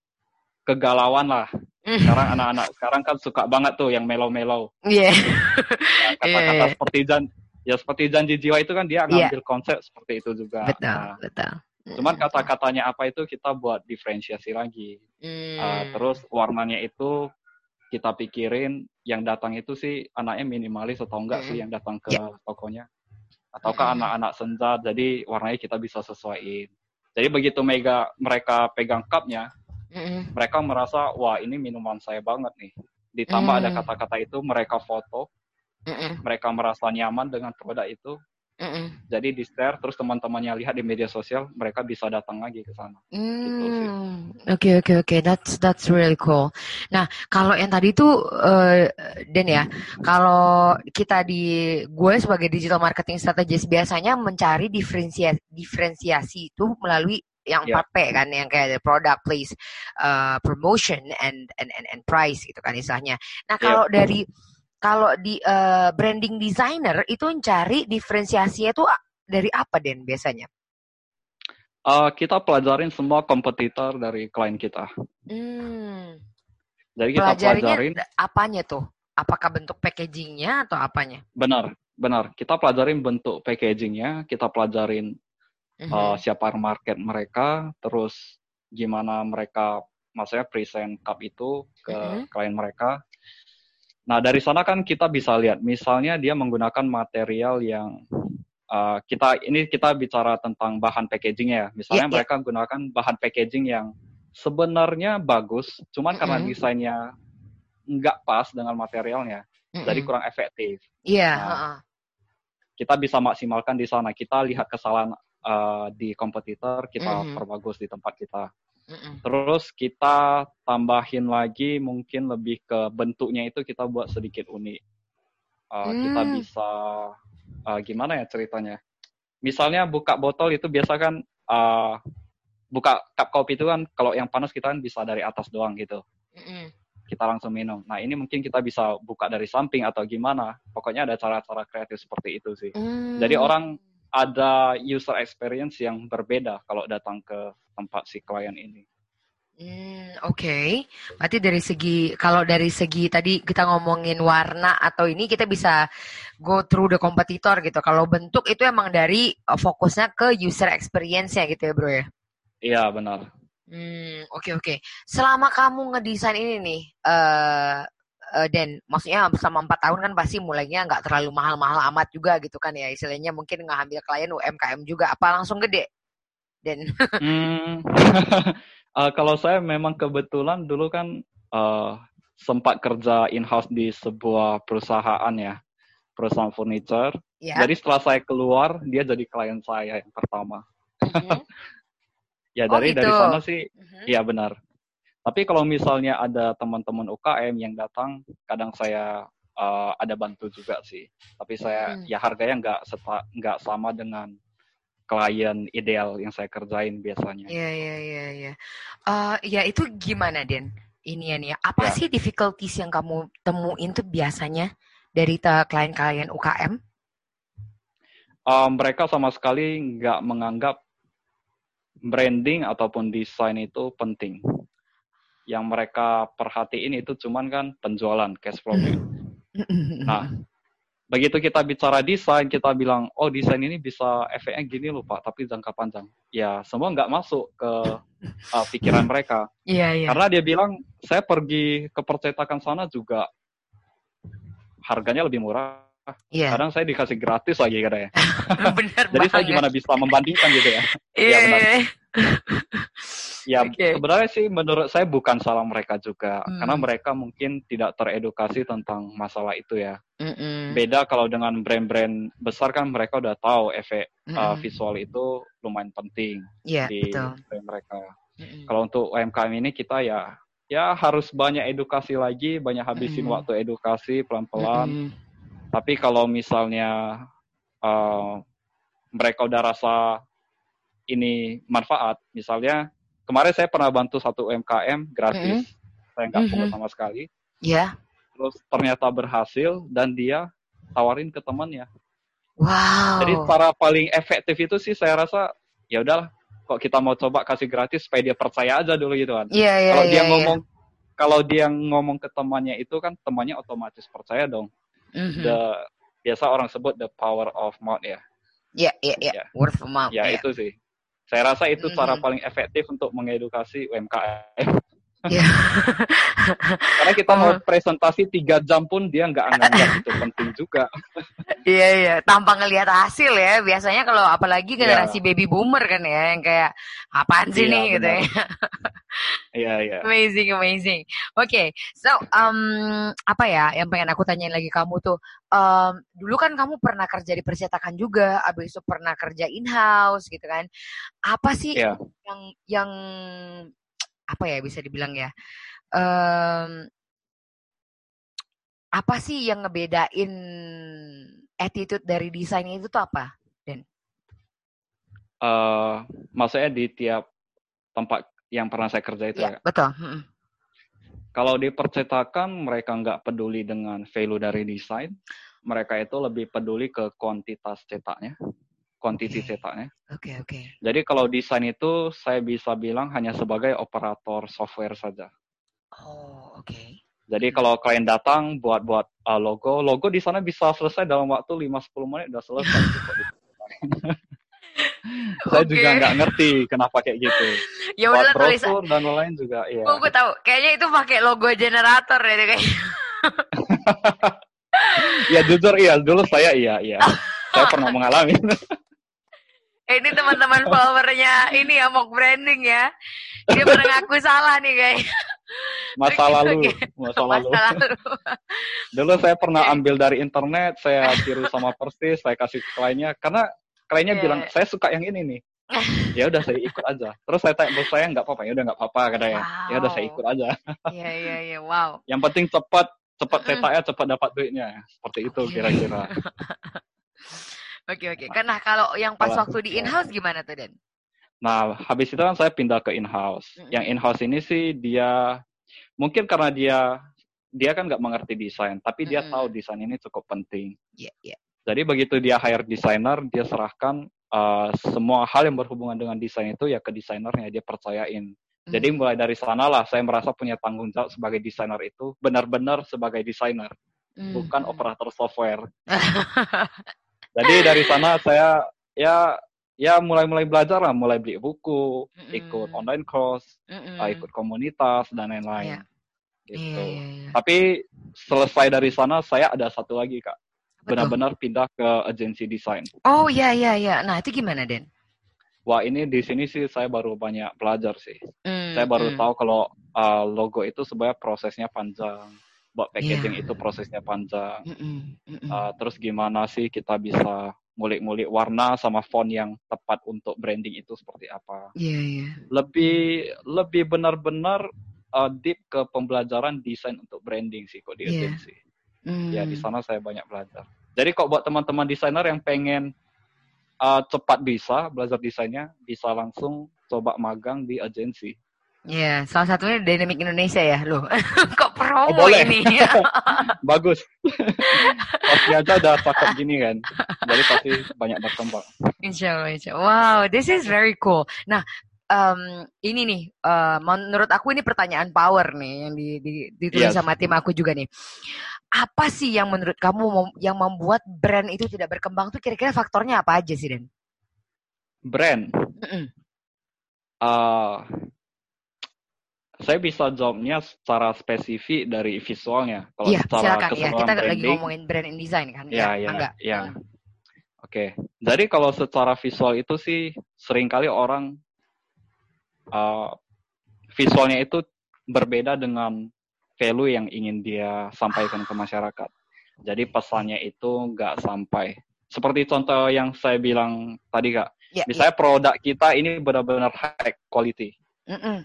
kegalauan lah. Sekarang anak-anak sekarang kan suka banget tuh yang melo-melo. Iya. Yeah. Nah, kata-kata seperti Janji Jiwa itu kan dia ngambil konsep seperti itu juga. Betul, nah, betul. Cuman kata-katanya apa itu kita buat diferensiasi lagi. Terus warnanya itu kita pikirin yang datang itu sih anaknya minimalis atau enggak sih yang datang ke tokonya. Ataukah anak-anak senja, jadi warnanya kita bisa sesuaiin. Jadi begitu mereka pegang cup-nya, mereka merasa, wah ini minuman saya banget nih. Ditambah ada kata-kata itu, mereka foto. Mereka merasa nyaman dengan produk itu. Jadi di share, terus teman-temannya lihat di media sosial, mereka bisa datang lagi ke sana. Okay. That's really cool. Nah, kalau yang tadi tuh Den ya, kalau kita gue sebagai digital marketing strategist biasanya mencari diferensiasi itu melalui yang 4P kan, yang kayak ada product, place, promotion and price gitu kan istilahnya. Nah, kalau di branding designer itu mencari diferensiasinya itu dari apa Den biasanya? Kita pelajarin semua kompetitor dari klien kita. Jadi kita pelajarin apanya tuh? Apakah bentuk packagingnya atau apanya? Benar. Kita pelajarin bentuk packagingnya, kita pelajarin siapa market mereka, terus gimana mereka, maksudnya present cup itu ke klien mereka. Nah, dari sana kan kita bisa lihat, misalnya dia menggunakan material yang, kita bicara tentang bahan packaging-nya ya. Misalnya mereka gunakan bahan packaging yang sebenarnya bagus, cuman karena desainnya nggak pas dengan materialnya, jadi kurang efektif. Nah, kita bisa maksimalkan di sana, kita lihat kesalahan di kompetitor, kita perbagus di tempat kita. Terus kita tambahin lagi mungkin lebih ke bentuknya itu kita buat sedikit unik. Kita bisa gimana ya ceritanya? Misalnya buka botol itu biasa kan buka cup kopi itu kan kalau yang panas kita kan bisa dari atas doang gitu. Kita langsung minum. Nah ini mungkin kita bisa buka dari samping atau gimana. Pokoknya ada cara-cara kreatif seperti itu sih. Jadi orang ada user experience yang berbeda kalau datang ke tempat si klien ini. Okay. Berarti kalau dari segi tadi kita ngomongin warna atau ini kita bisa go through the competitor gitu. Kalau bentuk itu emang dari fokusnya ke user experience-nya gitu ya bro ya? Iya benar. Okay. Selama kamu ngedesain ini nih, Dan maksudnya selama 4 tahun kan pasti mulainya nggak terlalu mahal-mahal amat juga gitu kan ya. Istilahnya mungkin ngambil klien UMKM juga. Apa langsung gede? Dan kalau saya memang kebetulan dulu kan sempat kerja in-house di sebuah perusahaan ya. Perusahaan furniture. Yeah. Jadi setelah saya keluar, dia jadi klien saya yang pertama. Ya dari sana sih, ya benar. Tapi kalau misalnya ada teman-teman UKM yang datang, kadang saya ada bantu juga sih. Tapi saya harganya nggak sama dengan klien ideal yang saya kerjain biasanya. Iya. Ya itu gimana Den? Ini ya. Apa sih difficulties yang kamu temuin tuh biasanya dari klien-klien UKM? mereka sama sekali nggak menganggap branding ataupun desain itu penting. Yang mereka perhatiin itu cuman kan penjualan, cash flow-nya. Nah, begitu kita bicara desain, kita bilang, oh desain ini bisa efeknya gini loh Pak, tapi jangka panjang. Ya, semua nggak masuk ke pikiran mereka. Yeah. Karena dia bilang, saya pergi ke percetakan sana juga harganya lebih murah. Kadang saya dikasih gratis lagi kadang ya. Benar. Jadi saya gimana bisa membandingkan gitu ya. Iya, yeah. Benar. Ya, okay. Sebenarnya sih menurut saya bukan salah mereka juga, karena mereka mungkin tidak teredukasi tentang masalah itu ya. Beda kalau dengan brand-brand besar kan mereka udah tahu efek visual itu lumayan penting di brand mereka. Kalau untuk UMKM ini kita ya harus banyak edukasi lagi, banyak habisin waktu edukasi pelan-pelan. Tapi kalau misalnya mereka udah rasa ini manfaat, misalnya kemarin saya pernah bantu satu UMKM gratis, saya nggak pungut sama sekali. Yeah. Terus ternyata berhasil dan dia tawarin ke temannya. Wow. Jadi cara paling efektif itu sih saya rasa ya udahlah, kok kita mau coba kasih gratis supaya dia percaya aja dulu gitu kan. Yeah, kalau dia ngomong, kalau dia ngomong ke temannya itu kan temannya otomatis percaya dong. Biasa orang sebut the power of mouth ya. Yeah. Word of mouth. Ya. Itu sih. Saya rasa itu cara paling efektif untuk mengedukasi UMKM. Yeah. Karena kita mau presentasi 3 jam pun dia nggak anggap itu penting juga. Iya. Tanpa ngelihat hasil ya. Biasanya kalau apalagi generasi baby boomer kan ya. Yang kayak, apaan sih nih gitu ya. Iya. Amazing. Okay. So, apa ya yang pengen aku tanyain lagi kamu tuh. Dulu kan kamu pernah kerja di percetakan juga. Abis itu pernah kerja in-house gitu kan. Apa sih yang apa ya bisa dibilang ya, apa sih yang ngebedain attitude dari desain itu tuh apa, Den? Maksudnya di tiap tempat yang pernah saya kerja itu ya? Betul. Kalau di percetakan mereka nggak peduli dengan value dari desain, mereka itu lebih peduli ke kuantitas cetaknya. Kuantiti cetaknya. Okay. Jadi kalau desain itu saya bisa bilang hanya sebagai operator software saja. Oh, okay. Jadi kalau klien datang buat logo di sana bisa selesai dalam waktu 5-10 menit udah selesai. Saya juga nggak ngerti kenapa kayak gitu. Ya udah tulisan dan lain juga. Iya. Gue tahu. Kayaknya itu pakai logo generator ya deh kayaknya. Ya jujur dulu saya saya pernah mengalami. Ini teman-teman followernya ini ya Mock Branding ya. Dia pernah ngaku salah nih guys. Masa lalu. Dulu saya pernah ambil dari internet, saya tiru sama persis, saya kasih ke kliennya. Karena kliennya bilang, saya suka yang ini nih. Ya udah saya ikut aja. Terus saya tanya bos saya, nggak apa-apa katanya. Wow. Ya udah saya ikut aja. Iya. Wow. Yang penting cepat cetaknya, cepat dapat duitnya. Seperti itu kira-kira. Oke. Karena kalau yang pas waktu di in-house gimana tuh, Den? Nah, habis itu kan saya pindah ke in-house. Yang in-house ini sih dia mungkin karena dia kan nggak mengerti desain, tapi dia tahu desain ini cukup penting. Iya. Jadi begitu dia hire desainer, dia serahkan semua hal yang berhubungan dengan desain itu ya ke desainernya, dia percayain. Jadi mulai dari sanalah saya merasa punya tanggung jawab sebagai desainer itu benar-benar sebagai desainer, bukan operator software. Jadi dari sana saya ya mulai belajar lah, mulai beli buku, ikut online course, ikut komunitas dan lain-lain. Yeah. Gitu. Yeah. Tapi selesai dari sana saya ada satu lagi Kak, benar-benar pindah ke agensi desain. Oh ya. Nah itu gimana Den? Wah ini di sini sih saya baru banyak belajar sih. Saya baru tahu kalau logo itu sebenarnya prosesnya panjang. Buat packaging itu prosesnya panjang. Terus gimana sih kita bisa ngulik-ngulik warna sama font yang tepat untuk branding itu seperti apa. Yeah. Lebih benar-benar deep ke pembelajaran desain untuk branding sih kok di agensi. Ya di sana saya banyak belajar. Jadi kok buat teman-teman desainer yang pengen cepat bisa belajar desainnya, bisa langsung coba magang di agensi. Ya, salah satunya Dynamic Indonesia ya, loh. Kok promo ini? Bagus. Pasti aja udah cakep gini kan. Jadi pasti banyak berkembang. Insya Allah. Wow, this is very cool. Nah, ini nih, menurut aku ini pertanyaan power nih yang ditulis sama tim aku juga nih. Apa sih yang menurut kamu yang membuat brand itu tidak berkembang tuh kira-kira faktornya apa aja sih, Den? Brand? Saya bisa jawabnya secara spesifik dari visualnya. Kalau secara keseluruhan kita branding, lagi ngomongin brand and design kan? Iya. Oke, jadi kalau secara visual itu sih seringkali orang visualnya itu berbeda dengan value yang ingin dia sampaikan ke masyarakat. Jadi pesannya itu nggak sampai. Seperti contoh yang saya bilang tadi, Kak. Misalnya produk kita ini benar-benar high quality.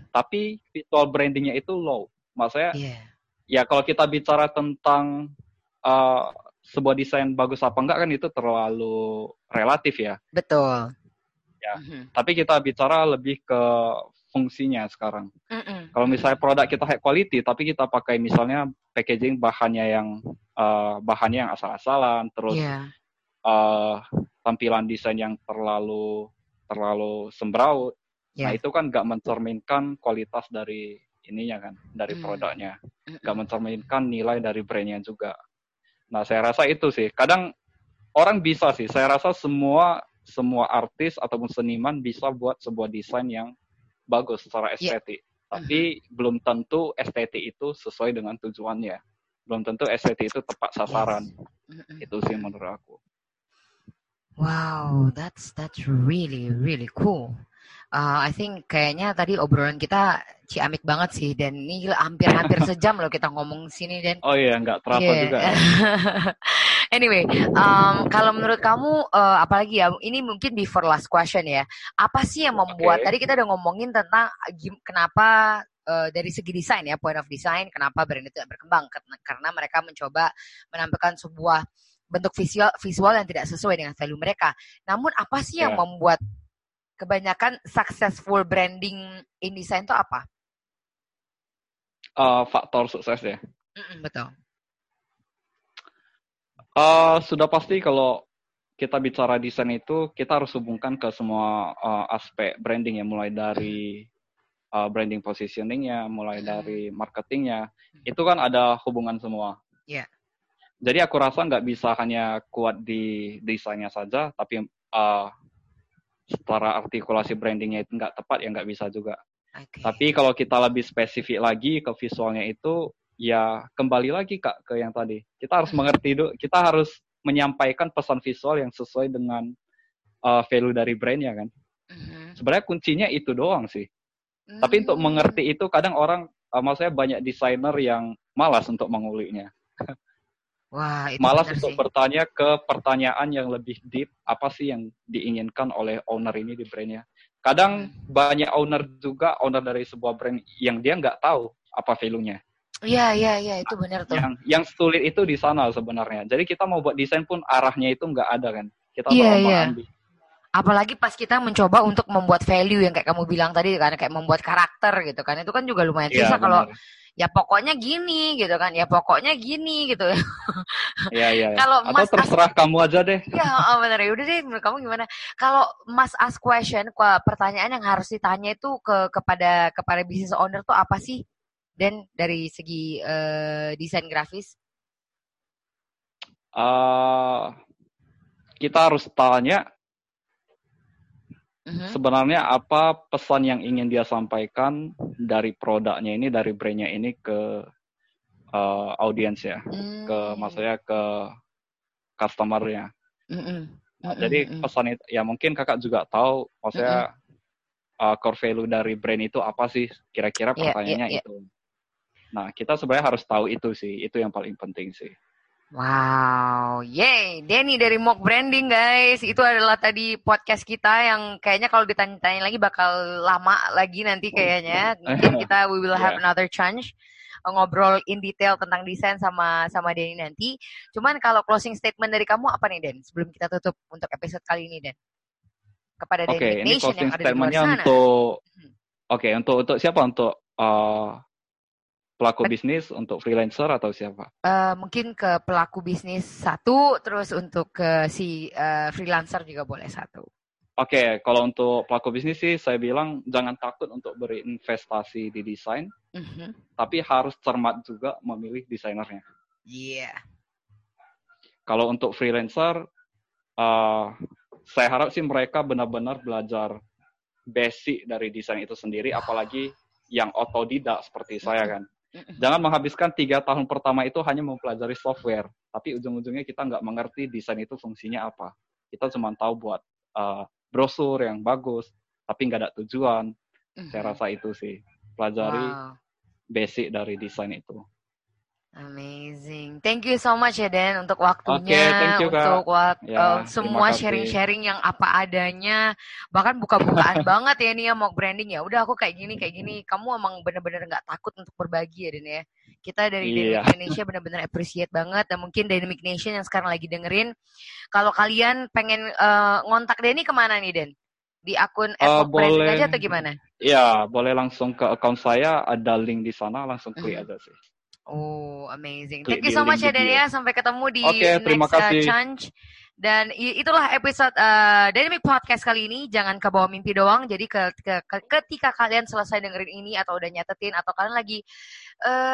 Tapi visual brandingnya itu low. Maksudnya, ya kalau kita bicara tentang sebuah desain bagus apa enggak kan itu terlalu relatif ya. Betul. Ya, tapi kita bicara lebih ke fungsinya sekarang. Kalau misalnya produk kita high quality, tapi kita pakai misalnya packaging bahannya yang asal-asalan, terus tampilan desain yang terlalu sembraut, nah itu kan nggak mencerminkan kualitas dari ininya kan, dari produknya, nggak mencerminkan nilai dari brandnya juga. Nah saya rasa itu sih, kadang orang bisa sih, saya rasa semua artis ataupun seniman bisa buat sebuah desain yang bagus secara estetik, tapi belum tentu estetik itu sesuai dengan tujuannya, belum tentu estetik itu tepat sasaran. Itu sih menurut aku. Wow, that's really cool. I think kayaknya tadi obrolan kita ciamik banget sih, dan ini hampir sejam loh kita ngomong sini, Dan. Oh iya, nggak terasa juga. Anyway, kalau menurut kamu, apalagi ya, ini mungkin before last question ya. Apa sih yang membuat, tadi kita udah ngomongin tentang kenapa dari segi desain ya, point of design, kenapa brand itu tidak berkembang. Karena mereka mencoba menampilkan sebuah bentuk visual yang tidak sesuai dengan value mereka. Namun apa sih yang membuat kebanyakan successful branding in design itu apa? Faktor sukses ya. Betul. Sudah pasti kalau kita bicara desain itu kita harus hubungkan ke semua aspek branding ya, mulai dari branding positioningnya, mulai dari marketingnya, itu kan ada hubungan semua. Jadi aku rasa nggak bisa hanya kuat di desainnya saja, tapi secara artikulasi brandingnya itu nggak tepat ya nggak bisa juga. Tapi kalau kita lebih spesifik lagi ke visualnya itu, ya kembali lagi Kak ke yang tadi. Kita harus mengerti, kita harus menyampaikan pesan visual yang sesuai dengan value dari brandnya kan. Sebenarnya kuncinya itu doang sih. Tapi untuk mengerti itu kadang orang, maksudnya banyak desainer yang malas untuk menguliknya. Wah, itu malas untuk bertanya ke pertanyaan yang lebih deep. Apa sih yang diinginkan oleh owner ini di brandnya. Kadang banyak owner dari sebuah brand yang dia nggak tahu apa value-nya. Iya, itu benar tuh. Yang sulit itu di sana sebenarnya. Jadi kita mau buat desain pun arahnya itu nggak ada kan. Kita ambil. Apalagi pas kita mencoba untuk membuat value yang kayak kamu bilang tadi kan, kayak membuat karakter gitu kan. Itu kan juga lumayan susah kalau ya pokoknya gini gitu. Iya. Kalau Mas atau terserah kamu aja deh. Iya, benar ya. Udah deh, menurut kamu gimana? Kalau Mas ask question, pertanyaan yang harus ditanya itu kepada business owner tuh apa sih? Dan dari segi desain grafis? Kita harus tanya sebenarnya apa pesan yang ingin dia sampaikan dari produknya ini, dari brandnya ini ke audiens ya, ke maksudnya ke customernya. Nah, jadi pesan itu, ya mungkin kakak juga tahu, maksudnya core value dari brand itu apa sih? Kira-kira pertanyaannya itu. Nah, kita sebenarnya harus tahu itu sih. Itu yang paling penting sih. Wow, yay! Deni dari Mock Branding, guys. Itu adalah tadi podcast kita yang kayaknya kalau ditanya-tanya lagi bakal lama lagi nanti kayaknya. Mungkin kita will have another chance ngobrol in detail tentang desain sama Deni nanti. Cuman kalau closing statement dari kamu apa nih, Den? Sebelum kita tutup untuk episode kali ini, Den. Kepada Dynamic Nation yang ada di luar sana. Oke, untuk siapa? Untuk pelaku bisnis, untuk freelancer atau siapa? Mungkin ke pelaku bisnis satu, terus untuk ke si freelancer juga boleh satu. Oke, kalau untuk pelaku bisnis sih saya bilang jangan takut untuk berinvestasi di desain, tapi harus cermat juga memilih desainernya. Iya. Yeah. Kalau untuk freelancer, saya harap sih mereka benar-benar belajar basic dari desain itu sendiri, apalagi yang otodidak seperti saya kan. Jangan menghabiskan 3 tahun pertama itu hanya mempelajari software, tapi ujung-ujungnya kita nggak mengerti desain itu fungsinya apa. Kita cuma tahu buat brosur yang bagus, tapi nggak ada tujuan. Saya rasa itu sih, pelajari basic dari desain itu. Amazing. Thank you so much ya Den untuk waktunya, okay, you, untuk semua sharing-sharing yang apa adanya. Bahkan buka-bukaan banget ya nih ya Mock Branding ya. Udah aku kayak gini. Kamu emang benar-benar enggak takut untuk berbagi ya Den ya. Kita dari Dynamic Indonesia benar-benar appreciate banget, dan mungkin Dynamic Nation yang sekarang lagi dengerin, kalau kalian pengen ngontak Deni kemana nih Den? Di akun Mock Branding aja atau gimana? Iya, boleh langsung ke akun saya, ada link di sana, langsung klik aja sih. Oh, amazing. Thank you so much ya Dania. Sampai ketemu di next challenge. Dan itulah episode Dynamic Podcast kali ini. Jangan ke bawah mimpi doang. Jadi ketika kalian selesai dengerin ini, atau udah nyatetin, atau kalian lagi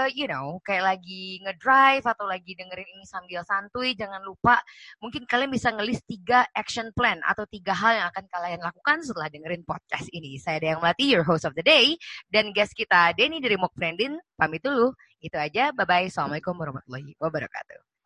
kayak lagi ngedrive, atau lagi dengerin ini sambil santuy, jangan lupa mungkin kalian bisa ngelis 3 action plan atau 3 hal yang akan kalian lakukan setelah dengerin podcast ini. Saya Dayang Melati, your host of the day, dan guest kita Deni dari Mock Branding. Pamit dulu. Itu aja. Bye-bye. Assalamualaikum warahmatullahi wabarakatuh.